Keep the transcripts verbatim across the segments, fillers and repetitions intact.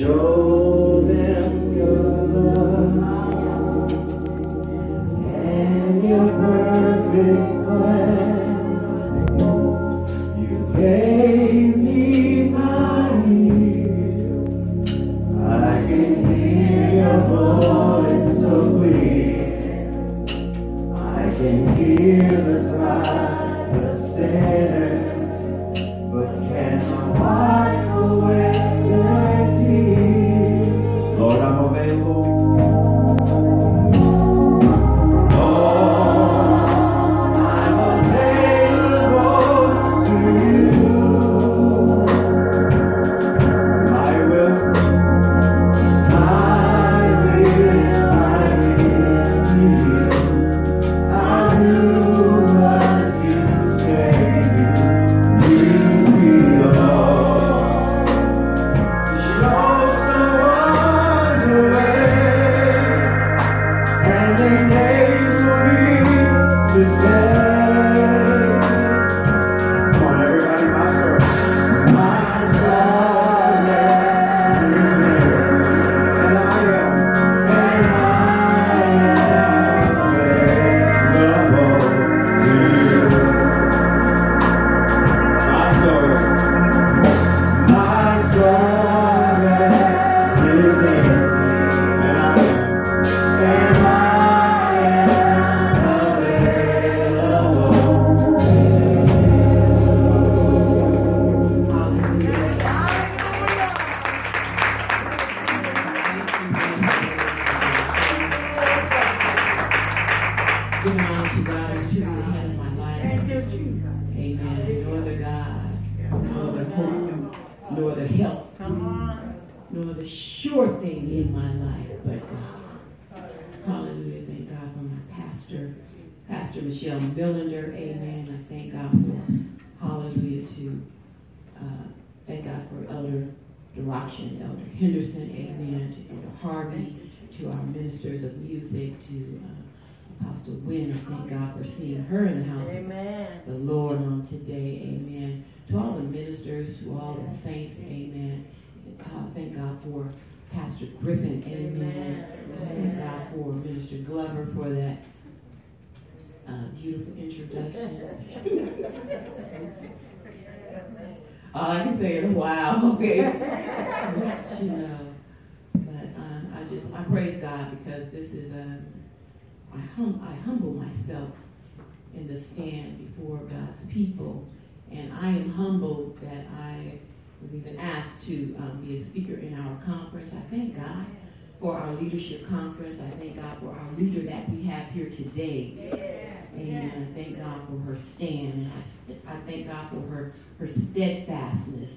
Show them your love and your perfect plan. You gave me my ear. I can hear your voice so clear. I can hear the cries of sinners, but cannot wipe away their tears. Lord, I'm available. Pastor Michelle Millender, amen. I thank God for, hallelujah, to uh, thank God for Elder Derotian, Elder Henderson, amen, to Elder Harvey, to our ministers of music, to uh, Pastor Wynne. I thank God for seeing her in the house amen. Of the Lord on today, amen. To all the ministers, to all the saints, amen. Uh, thank God for Pastor Griffin, amen. Amen. Thank God for Minister Glover for that Uh, beautiful introduction. All I can say is, wow, okay. What you know. But um, I just, I praise God because this is a, I, hum, I humble myself in the stand before God's people. And I am humbled that I was even asked to um, be a speaker in our conference. I thank God for our leadership conference. I thank God for our leader that we have here today. Yeah. Amen. Yeah. I thank God for her stand. I, I thank God for her, her steadfastness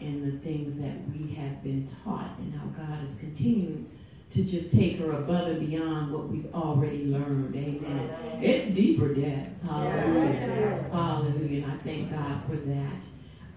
in the things that we have been taught and how God is continuing to just take her above and beyond what we've already learned. Amen. Yeah. It's deeper depths. Hallelujah. Yeah. Hallelujah. And I thank God for that.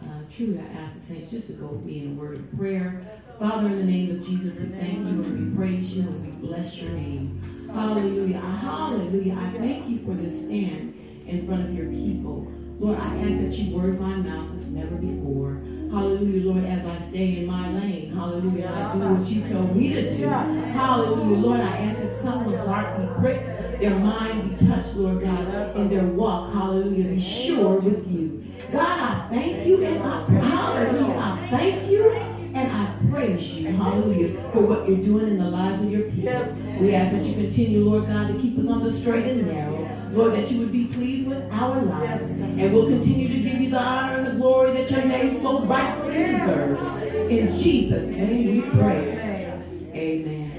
Uh, truly, I ask the saints just to go with me in a word of prayer. Father, in the name of Jesus, we thank you and we praise you and we bless your name. Hallelujah. Hallelujah. I thank you for this stand in front of your people. Lord, I ask that you word my mouth as never before. Hallelujah, Lord, as I stay in my lane. Hallelujah, I do what you told me to do. Hallelujah, Lord, I ask that someone's heart be pricked, their mind be touched, Lord God, and their walk, hallelujah, be sure with you. God, I thank you and I, hallelujah, I thank you. And I praise you, hallelujah, for what you're doing in the lives of your people. We ask that you continue, Lord God, to keep us on the straight and narrow. Lord, that you would be pleased with our lives. And we'll continue to give you the honor and the glory that your name so rightfully deserves. In Jesus' name we pray. Amen.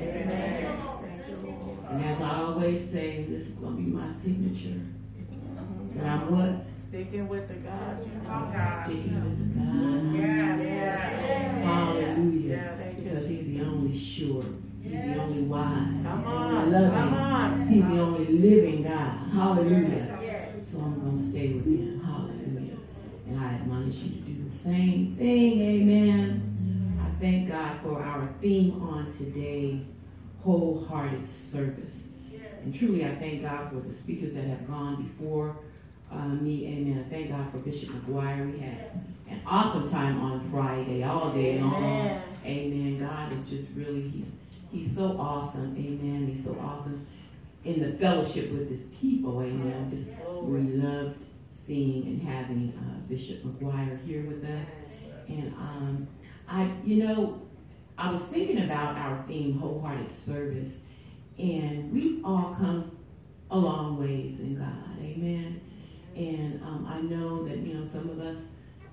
And as I always say, this is going to be my signature. And I'm what? Sticking with the God. I'm sticking with the God. Yeah, yeah. Hallelujah. Yeah, because he's the only sure. He's yeah. the only wise. He's the only loving. He's the only living God. Hallelujah. Yeah. So I'm going to stay with him. Hallelujah. And I admonish you to do the same thing. Amen. I thank God for our theme on today, wholehearted service. And truly, I thank God for the speakers that have gone before Uh, me, amen. I thank God for Bishop McGuire. We had an awesome time on Friday, all day long. Amen. Amen. God just really, he's, he's so awesome, amen. He's so awesome in the fellowship with his people, amen. Just, we loved seeing and having uh, Bishop McGuire here with us. And um, I, you know, I was thinking about our theme, wholehearted service, and we've all come a long ways in God, amen. And um, I know that, you know, some of us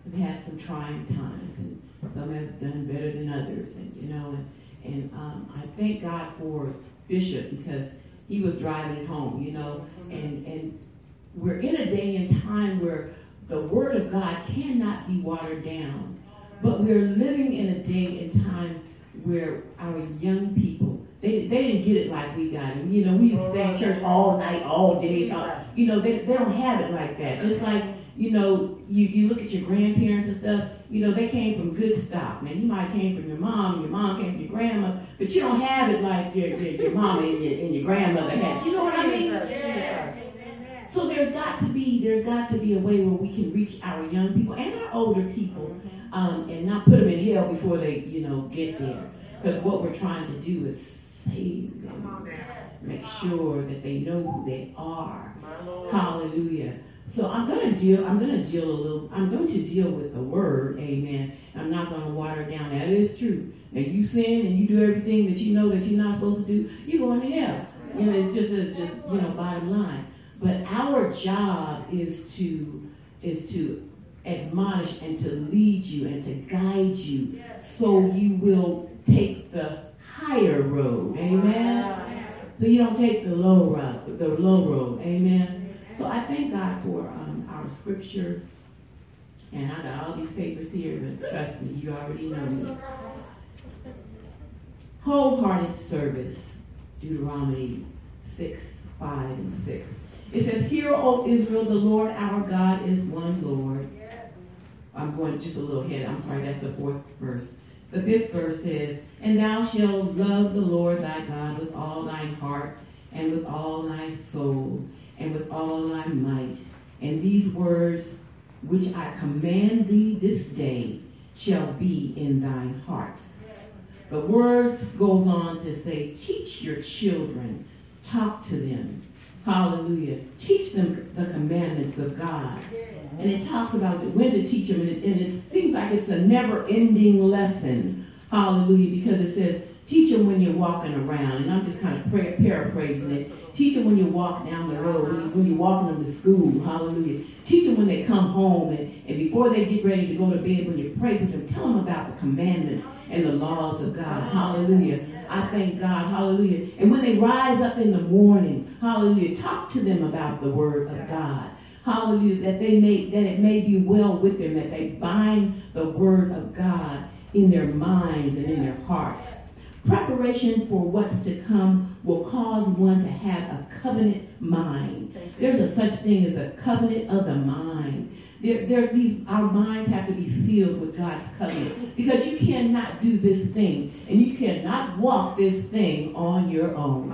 have had some trying times, and some have done better than others, and, you know, and, and um, I thank God for Bishop, because he was driving home, you know, and, and we're in a day and time where the word of God cannot be watered down, but we're living in a day and time where our young people, they, they didn't get it like we got it. You know, we used to stay in church all night, all day. Uh, you know, they, they don't have it like that. Just like, you know, you, you look at your grandparents and stuff, you know, they came from good stock, man. You might came from your mom, your mom came from your grandma, but you don't have it like your, your, your mama and your, and your grandmother had. You know what I mean? Yeah. So there's got to be, there's got to be a way where we can reach our young people and our older people, um, and not put them in hell before they, you know, get there. Because what we're trying to do is save them, make sure that they know who they are. Hallelujah. So I'm gonna deal. I'm gonna deal a little. I'm going to deal with the word. Amen. I'm not gonna water down. That is true. Now you sin and you do everything that you know that you're not supposed to do, you're going to hell. You know, it's just, it's just, you know, bottom line. But our job is to is to admonish and to lead you and to guide you, so you will take the higher road. Amen. So you don't take the low road. The low road. Amen. So I thank God for um, our scripture, and I got all these papers here, but trust me, you already know me. Wholehearted service, Deuteronomy six, five, and six. It says, "Hear, O Israel, the Lord our God is one Lord." I'm going just a little ahead. I'm sorry, that's the fourth verse. The fifth verse says, "And thou shalt love the Lord thy God with all thine heart and with all thy soul, and with all thy might. And these words which I command thee this day shall be in thine hearts." The word goes on to say, teach your children, talk to them. Hallelujah. Teach them the commandments of God. And it talks about when to teach them, and it, and it seems like it's a never-ending lesson. Hallelujah, because it says, teach them when you're walking around, and I'm just kind of paraphrasing it. Teach them when you walk down the road, when you're walking them to school, hallelujah. Teach them when they come home, and, and before they get ready to go to bed, when you pray with them, tell them about the commandments and the laws of God, hallelujah. I thank God, hallelujah. And when they rise up in the morning, hallelujah, talk to them about the word of God, hallelujah, that they may, that it may be well with them, that they bind the word of God in their minds and in their hearts. Preparation for what's to come will cause one to have a covenant mind. There's a such thing as a covenant of the mind. There, there, these, our minds have to be sealed with God's covenant, because you cannot do this thing, and you cannot walk this thing on your own.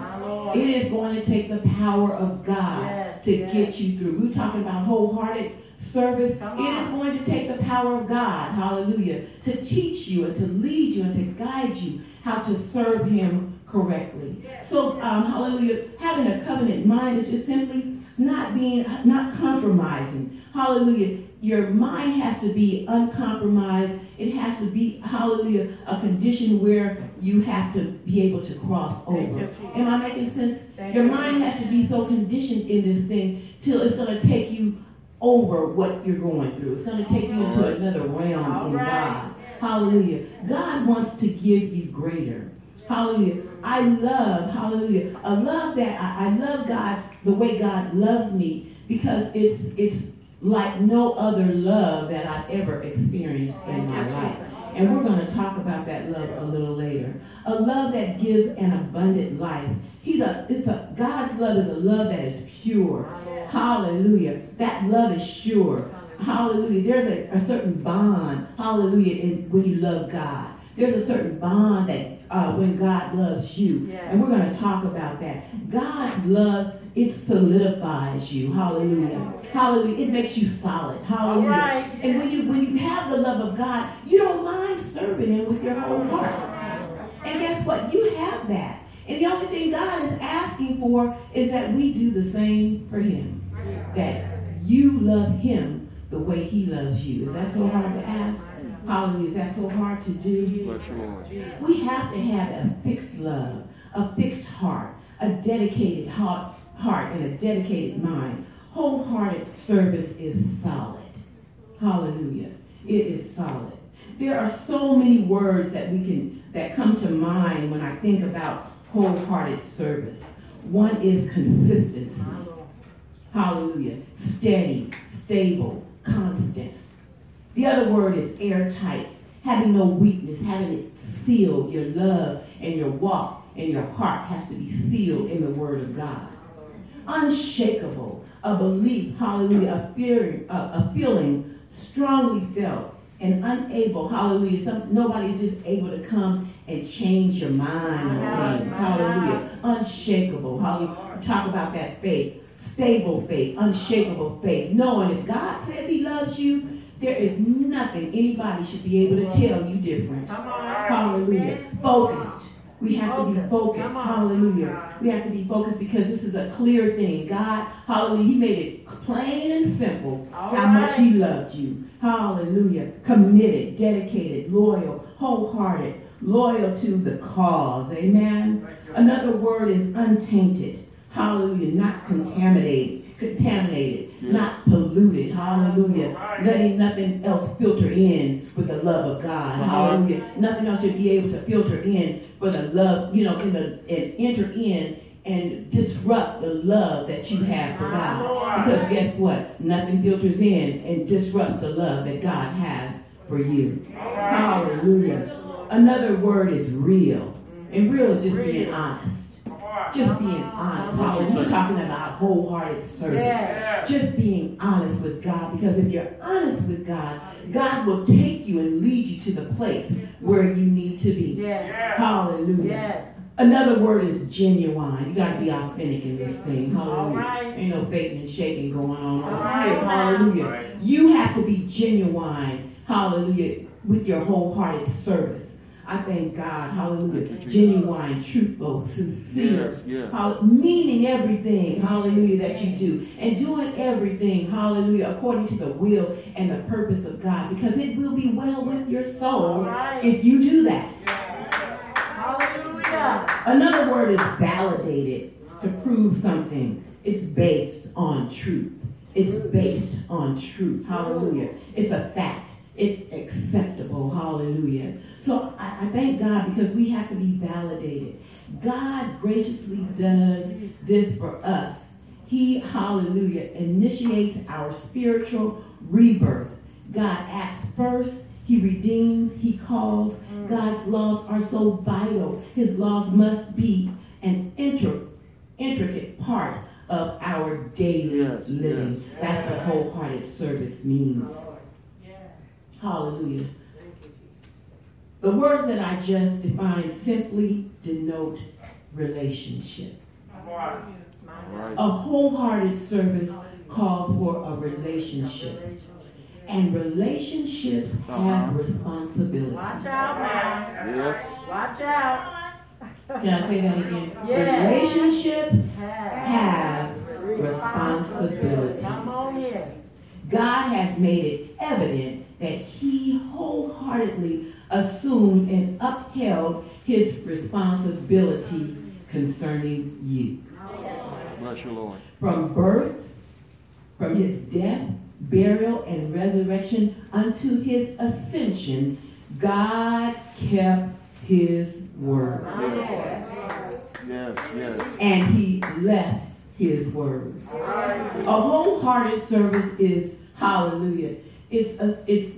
It is going to take the power of God, yes, to yes. get you through. We're talking about wholehearted service. It is going to take the power of God, hallelujah, to teach you and to lead you and to guide you how to serve him correctly. So, um, hallelujah, having a covenant mind is just simply not being, not compromising. Hallelujah, your mind has to be uncompromised. It has to be, hallelujah, a condition where you have to be able to cross over. Am I making sense? Your mind has to be so conditioned in this thing till it's going to take you over what you're going through. It's going to take you into another realm in God. Hallelujah. God wants to give you greater. Hallelujah. I love, hallelujah, I love that. I, I love God's, the way God loves me, because it's it's like no other love that I've ever experienced in my life. And we're going to talk about that love a little later. A love that gives an abundant life. He's a, it's a, God's love is a love that is pure. Hallelujah. That love is sure. Hallelujah. There's a, a certain bond, hallelujah, in, when you love God. There's a certain bond that uh, when God loves you. Yes. And we're going to talk about that. God's love, it solidifies you. Hallelujah. Hallelujah. It makes you solid. Hallelujah. Right. And when you when you have the love of God, you don't mind serving him with your whole heart. And what? You have that. And the only thing God is asking for is that we do the same for him. That you love him the way he loves you. Is that so hard to ask? Hallelujah. Is that so hard to do? We have to have a fixed love, a fixed heart, a dedicated heart, heart and a dedicated mind. Wholehearted service is solid. Hallelujah. It is solid. There are so many words that we can that come to mind when I think about wholehearted service. One is consistency. Hallelujah. Steady, stable, constant. The other word is airtight, having no weakness, having it sealed. Your love and your walk and your heart has to be sealed in the word of God. Unshakable, a belief, hallelujah, a, fear, a, a feeling strongly felt and unable, hallelujah, some, nobody's just able to come and change your mind on things, hallelujah, unshakable, hallelujah, talk about that faith, stable faith, unshakable faith, knowing if God says he loves you, there is nothing anybody should be able to tell you different. Hallelujah. Focused. We have to be focused. Hallelujah. We have to be focused because this is a clear thing. God, hallelujah, he made it plain and simple how much he loved you. Hallelujah. Committed, dedicated, loyal, wholehearted, loyal to the cause. Amen. Another word is untainted. Hallelujah. Not contaminated. Contaminated, yes. Not polluted, hallelujah, right. Letting nothing else filter in with the love of God, right. Hallelujah, nothing else should be able to filter in for the love, you know, in the, and enter in and disrupt the love that you have for God, because guess what, nothing filters in and disrupts the love that God has for you, right. Hallelujah, another word is real, and real is just real. Being honest. Just being honest. Hallelujah. We're talking about wholehearted service. Yeah. Just being honest with God. Because if you're honest with God, God will take you and lead you to the place where you need to be. Yes. Hallelujah. Yes. Another word is genuine. You got to be authentic in this thing. Hallelujah. Right. Ain't no faking and shaking going on over right. here. Hallelujah. Right. You have to be genuine. Hallelujah. With your wholehearted service. I thank God, hallelujah, thank you, genuine, truthful, sincere, yes, yes. How, meaning everything, hallelujah, that you do, and doing everything, hallelujah, according to the will and the purpose of God, because it will be well with your soul right. if you do that. Yeah. Hallelujah. Another word is validated, to prove something. It's based on truth. It's based on truth, hallelujah. It's a fact. It's acceptable, hallelujah. So I, I thank God because we have to be validated. God graciously does this for us. He, hallelujah, initiates our spiritual rebirth. God acts first, he redeems, he calls. God's laws are so vital. His laws must be an intric- intricate part of our daily yes, living. Yes. That's what wholehearted service means. Hallelujah. The words that I just defined simply denote relationship. A wholehearted service calls for a relationship. And relationships have responsibilities. Watch out, man. Yes. Watch out. Can I say that again? Yes. Relationships have responsibilities. God has made it evident that he wholeheartedly assumed and upheld his responsibility concerning you. Bless your Lord. From birth, from his death, burial, and resurrection unto his ascension, God kept his word. Yes, yes, yes. And he left his word. A wholehearted service is, hallelujah, It's a, it's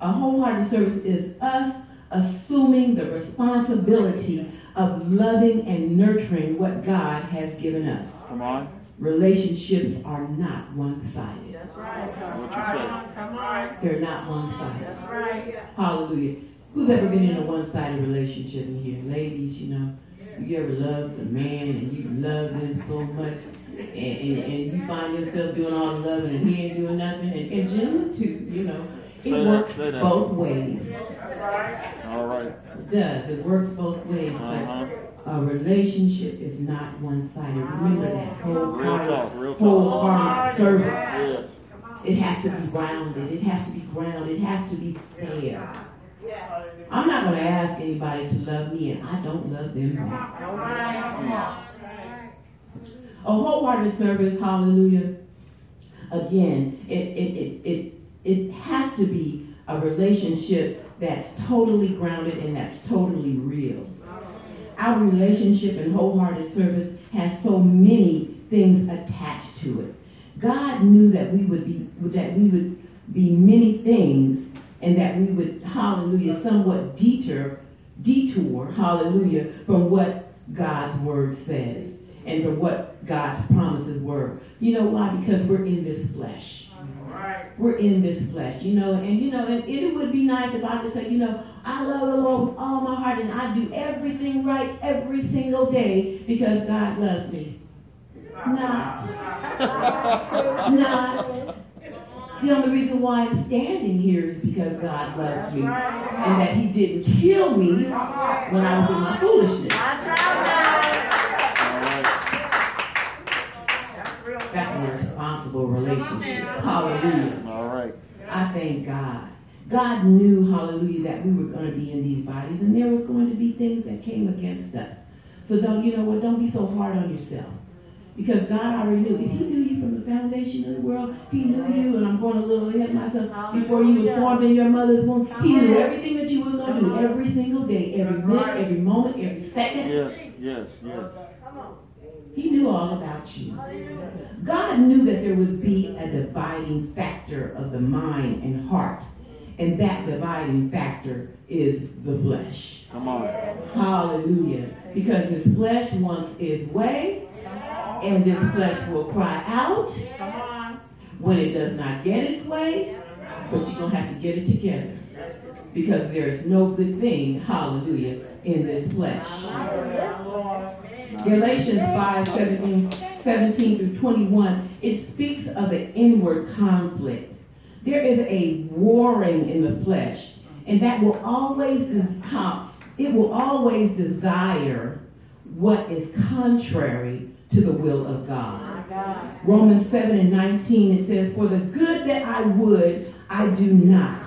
a wholehearted service is us assuming the responsibility of loving and nurturing what God has given us. Come on. Relationships are not one-sided. That's right. What you say? Come on. They're not one-sided. That's right. Hallelujah. Who's ever been in a one-sided relationship in here? Ladies, you know, you ever loved a man and you love him so much? And, and, and you find yourself doing all the loving and he ain't doing nothing. And, and gentlemen, too, you know, it works both ways. All right. Right. It does. It works both ways, uh-huh. But a relationship is not one-sided. Remember that wholehearted, wholehearted service. Yes. It has to be rounded. It has to be grounded. It has to be fair. I'm not going to ask anybody to love me, and I don't love them back. Yeah. A wholehearted service, hallelujah. Again, it it it it it has to be a relationship that's totally grounded and that's totally real. Our relationship and wholehearted service has so many things attached to it. God knew that we would be that we would be many things, and that we would, hallelujah, somewhat deter, detour, hallelujah, from what God's word says and from what God's promises were. You know why? Because we're in this flesh. We're in this flesh, you know, and, you know, and it would be nice if I could say, you know, I love the Lord with all my heart and I do everything right every single day because God loves me. Not. Not. The only reason why I'm standing here is because God loves me and that he didn't kill me when I was in my foolishness. That's an irresponsible relationship. Hallelujah. All right. I thank God. God knew, hallelujah, that we were going to be in these bodies and there was going to be things that came against us. So don't, you know what, don't be so hard on yourself. Because God already knew. If he knew you from the foundation of the world, he knew you, and I'm going a little ahead of myself, before you was formed in your mother's womb, he knew everything that you was going to do every single day, every minute, every moment, every second. Yes, yes, yes. He knew all about you. God knew that there would be a dividing factor of the mind and heart, and that dividing factor is the flesh. Come on. Hallelujah. Because this flesh wants its way, and this flesh will cry out when it does not get its way, but you're going to have to get it together because there is no good thing, hallelujah, in this flesh. Galatians five, seventeen through twenty-one, it speaks of the inward conflict. There is a warring in the flesh, and that will always, it will always desire what is contrary to the will of God. Romans seven and nineteen, it says, "For the good that I would, I do not.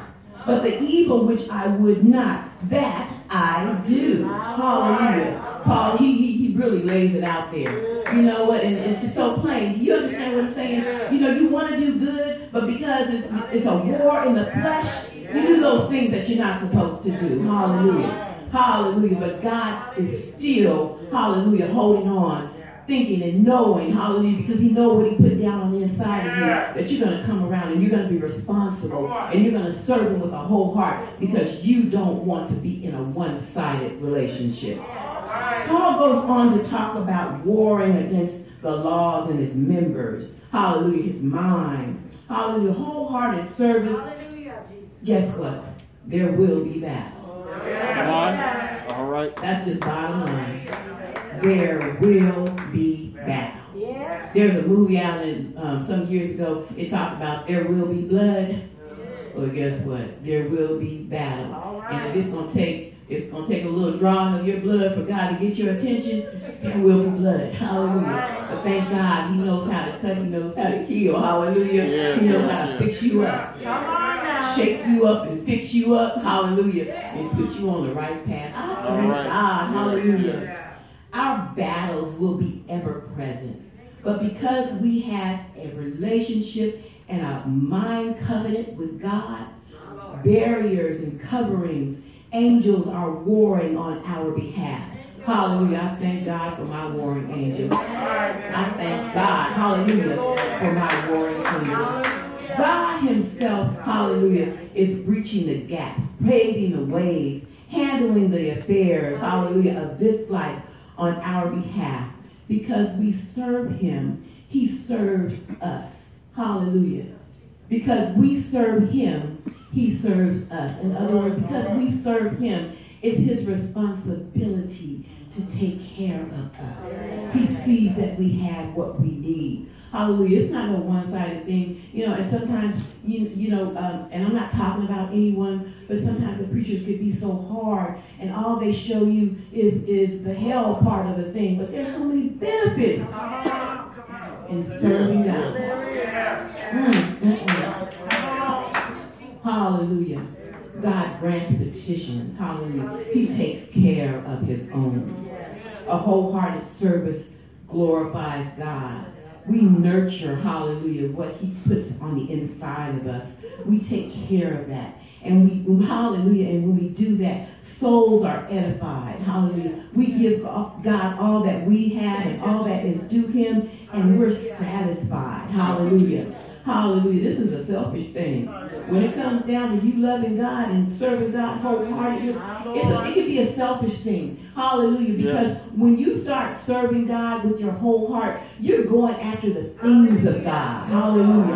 But the evil which I would not, that I do." Hallelujah. Paul, he, he, he really lays it out there. You know what? And, and it's so plain. You understand what I'm saying? You know, you want to do good, but because it's, it's a war in the flesh, you do those things that you're not supposed to do. Hallelujah. Hallelujah. But God is still, hallelujah, holding on, thinking and knowing, hallelujah, because he knows what he put down on the inside of you, that you're going to come around and you're going to be responsible and you're going to serve him with a whole heart because you don't want to be in a one-sided relationship. Paul goes on to talk about warring against the laws and his members, hallelujah, his mind, hallelujah, wholehearted service. Guess what? There will be battle. Come on. All right. That's just bottom line. There will be battle. Yeah. There's a movie out in, um, some years ago, it talked about there will be blood. Well, guess what? There will be battle. All right. And if it's gonna take it's gonna take a little drawing of your blood for God to get your attention, there will be blood. Hallelujah. Right. But thank God he knows how to cut, he knows how to heal. Hallelujah. Yes, he knows yes, how to yes. fix you up. Come on now. Shake you up and fix you up, hallelujah, and put you on the right path. Oh, thank right. God, hallelujah. Yes. Our battles will be ever present. But because we have a relationship and a mind covenant with God, barriers and coverings, angels are warring on our behalf. Hallelujah. I thank God for my warring angels. I thank God, hallelujah, for my warring angels. God himself, hallelujah, is breaching the gap, paving the ways, handling the affairs, hallelujah, of this life on our behalf. Because we serve him, he serves us. Hallelujah. Because we serve him, he serves us. In other words, because we serve him, it's his responsibility to take care of us. He sees that we have what we need. Hallelujah. It's not a one-sided thing. You know, and sometimes, you, you know, um, and I'm not talking about anyone, but sometimes the preachers could be so hard and all they show you is, is the hell part of the thing. But there's so many benefits come on, come on. in serving God. Mm, mm, mm. Hallelujah. God grants petitions. Hallelujah. He takes care of his own. A wholehearted service glorifies God. We nurture, hallelujah, what he puts on the inside of us. We take care of that. And we, hallelujah, and when we do that, souls are edified. Hallelujah. We give God all that we have and all that is due him, and we're satisfied. Hallelujah. Hallelujah. This is a selfish thing. When it comes down to you loving God and serving God wholeheartedly, it can be a selfish thing. Hallelujah. Because yes. when you start serving God with your whole heart, you're going after the things of God. Hallelujah.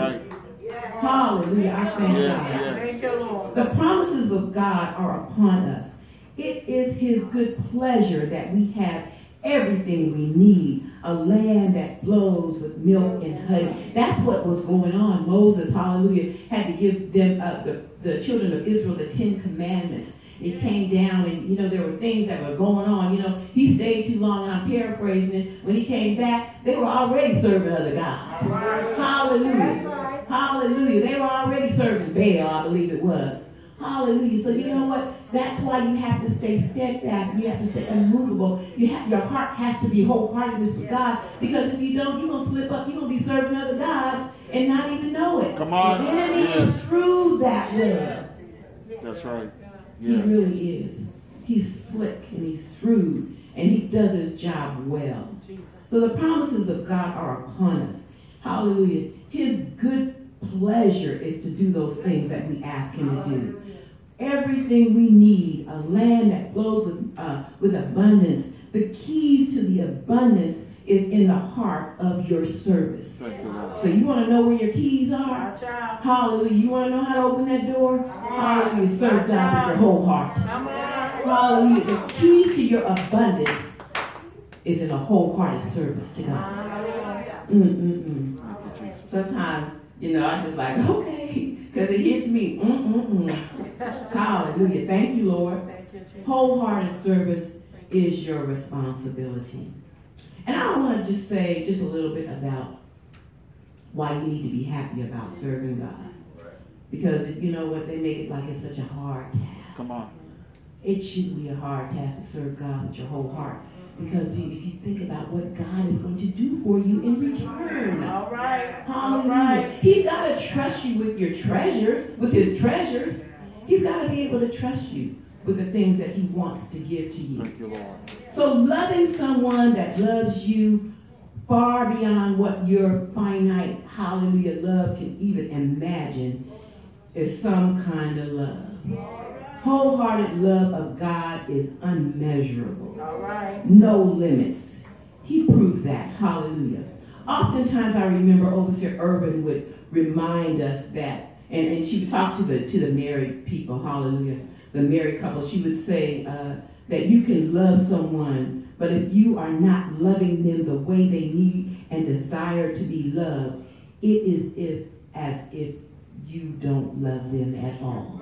Right. Hallelujah. I thank yes. God. Yes. The promises of God are upon us. It is his good pleasure that we have everything we need, a land that flows with milk and honey. That's what was going on. Moses, hallelujah, had to give them uh, the, the children of Israel the Ten Commandments. It came down, and you know, there were things that were going on. You know, he stayed too long, and I'm paraphrasing it. When he came back, they were already serving other gods. Hallelujah. Hallelujah. They were already serving Baal, I believe it was. Hallelujah. So you know what? That's why you have to stay steadfast and you have to stay unmovable. You have, your heart has to be wholeheartedness for God, because if you don't, you're going to slip up. You're going to be serving other gods and not even know it. Come on. The enemy yes. is shrewd that way. That's right. Yes. He really is. He's slick and he's shrewd, and he does his job well. So the promises of God are upon us. Hallelujah. His good pleasure is to do those things that we ask him to do. Everything we need, a land that flows with, uh, with abundance. The keys to the abundance is in the heart of your service. So you want to know where your keys are? Hallelujah. You want to know how to open that door? Hallelujah. Serve God with your whole heart. Hallelujah. The keys to your abundance is in a wholehearted service to God. Mm-mm-mm. Sometimes, you know, I'm just like, okay, because it hits me. Mm-mm-mm. Hallelujah. Thank you, Lord. Wholehearted service is your responsibility. And I want to just say just a little bit about why you need to be happy about serving God. Because you know what? They make it like it's such a hard task. Come on. It should be a hard task to serve God with your whole heart. Because if you think about what God is going to do for you in return. All right. Hallelujah. All right. He's got to trust you with your treasures, with his treasures. He's got to be able to trust you with the things that he wants to give to you. Thank you, Lord. So loving someone that loves you far beyond what your finite, hallelujah, love can even imagine is some kind of love. Wholehearted love of God is unmeasurable. All right. No limits. He proved that. Hallelujah. Oftentimes I remember Overseer Urban would remind us that, and, and she would talk to the to the married people, hallelujah, the married couple. She would say uh, that you can love someone, but if you are not loving them the way they need and desire to be loved, it is if, as if you don't love them at all.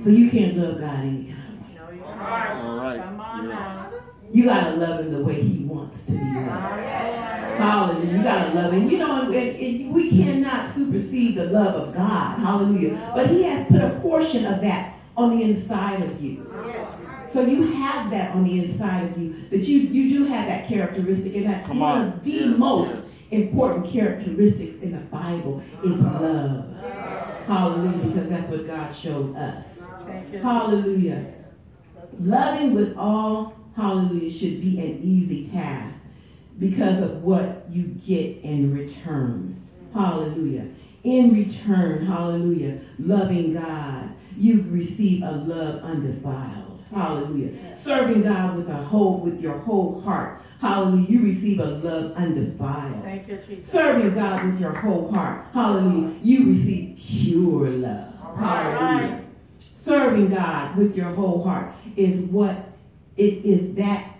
So you can't love God any kind of way. All right. You gotta love him the way he wants to be loved. Hallelujah. You gotta love him. You know, and, and we cannot supersede the love of God. Hallelujah. But he has put a portion of that on the inside of you. So you have that on the inside of you. That you you do have that characteristic, and that's one of the most important characteristics in the Bible is love. Hallelujah, because that's what God showed us. Hallelujah. Loving with all, hallelujah, should be an easy task because of what you get in return. Hallelujah. In return, hallelujah, loving God, you receive a love undefiled. Hallelujah. Serving God with a whole, with your whole heart. Hallelujah. You receive a love undefiled. Thank you, Jesus. Serving God with your whole heart. Hallelujah. You receive pure love. Hallelujah. Serving God with your whole heart is what it is that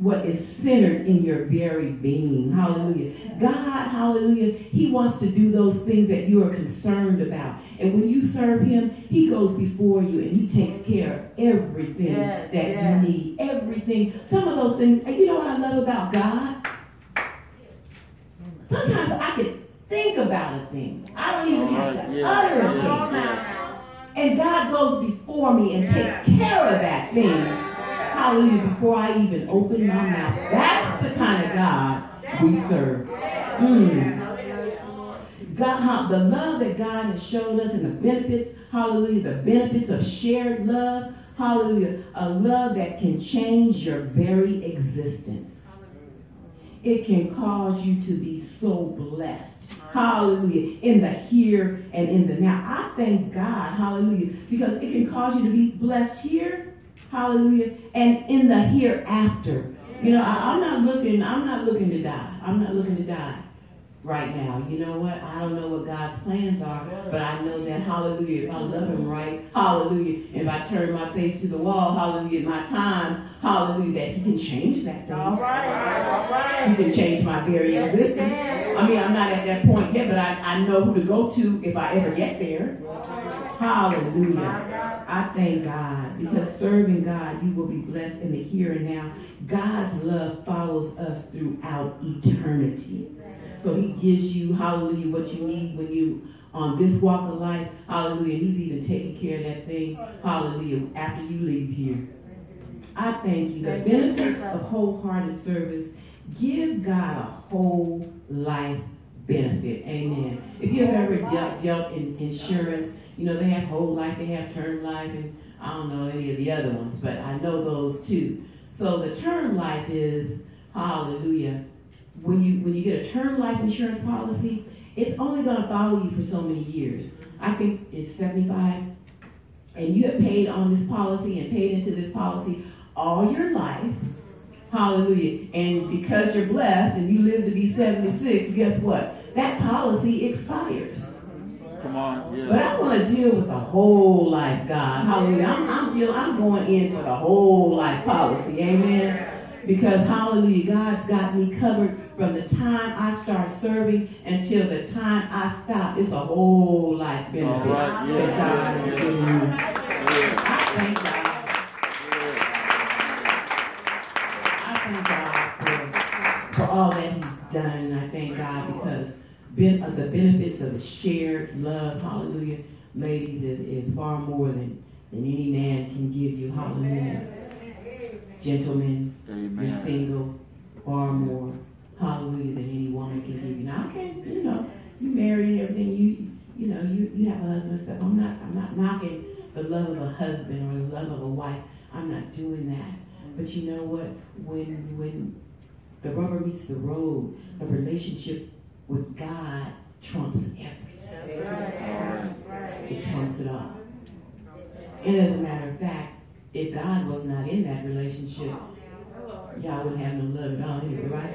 what is centered in your very being. Hallelujah. God, hallelujah, he wants to do those things that you are concerned about. And when you serve him, he goes before you and he takes care of everything yes, that yes. you need. Everything. Some of those things, and you know what I love about God? Sometimes I can think about a thing. I don't even have to yes. utter it. Yes. And God goes before me and yes. takes care of that thing. Hallelujah, before I even open my mouth. That's the kind of God we serve. Mm. God, how, the love that God has showed us and the benefits, hallelujah, the benefits of shared love, hallelujah, a love that can change your very existence. It can cause you to be so blessed, hallelujah, in the here and in the now. I thank God, hallelujah, because it can cause you to be blessed here, hallelujah, and in the hereafter. You know, I, I'm not looking, I'm not looking to die. I'm not looking to die right now. You know what? I don't know what God's plans are, but I know that, hallelujah, if I love him right, hallelujah, if I turn my face to the wall, hallelujah, my time, hallelujah, that he can change that thing. All right, all right. He can change my very existence. I mean, I'm not at that point yet, but I, I know who to go to if I ever get there. Hallelujah. I thank God, because serving God, you will be blessed in the here and now. God's love follows us throughout eternity. So he gives you, hallelujah, what you need when you on um, this walk of life. Hallelujah. He's even taking care of that thing. Hallelujah. After you leave here. I thank you. The benefits of wholehearted service. Give God a whole life benefit. Amen. If you've ever dealt, dealt in insurance, you know, they have whole life, they have term life, and I don't know any of the other ones, but I know those two. So the term life is, hallelujah, when you when you get a term life insurance policy, it's only going to follow you for so many years. I think it's seventy-five, and you have paid on this policy and paid into this policy all your life, hallelujah, and because you're blessed and you live to be seventy-six, guess what? That policy expires. Come on, yeah. But I want to deal with the whole life, God. Hallelujah. I'm, I'm, deal, I'm going in for the whole life policy. Amen. Because, hallelujah, God's got me covered from the time I start serving until the time I stop. It's a whole life benefit. All right, yeah. That God has given you. Yeah. I thank God. Yeah. I thank God for, for all that he's done. And I thank God because Ben, uh, the benefits of a shared love, hallelujah, ladies, is, is far more than, than any man can give you, hallelujah. Amen. Gentlemen, amen. You're single, far more, hallelujah, than any woman can give you. Now, okay, you know, you married and everything, you you know, you, you have a husband and stuff. I'm not, I'm not knocking the love of a husband or the love of a wife. I'm not doing that. But you know what? When, when the rubber meets the road, a relationship with God trumps everything. That's right. It trumps it all. And as a matter of fact, if God was not in that relationship, y'all wouldn't have no love at all anyway, right?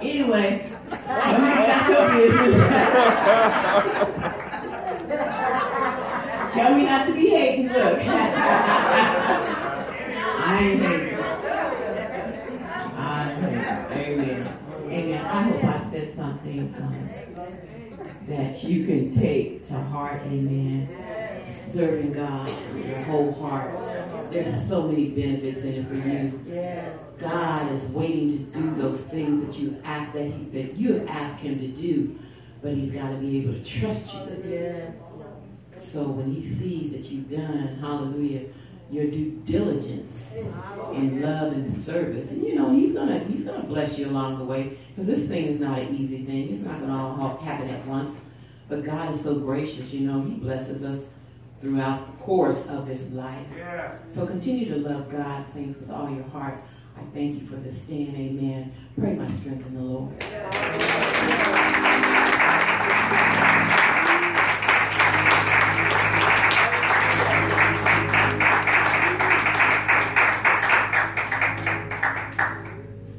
Anyway, that's your business. Tell me not to be hating, look. I ain't hating. I hope I said something um, that you can take to heart, amen. Serving God with your whole heart. There's so many benefits in it for you. God is waiting to do those things that you ask that He that you have asked Him to do, but He's got to be able to trust you. So when He sees that you've done, hallelujah, your due diligence in love and service, and you know he's gonna he's gonna bless you along the way, because this thing is not an easy thing. It's not gonna all happen at once, but God is so gracious. You know, He blesses us throughout the course of this life. Yeah. So continue to love God, saints, with all your heart. I thank you for this stand. Amen. Pray my strength in the Lord. Yeah.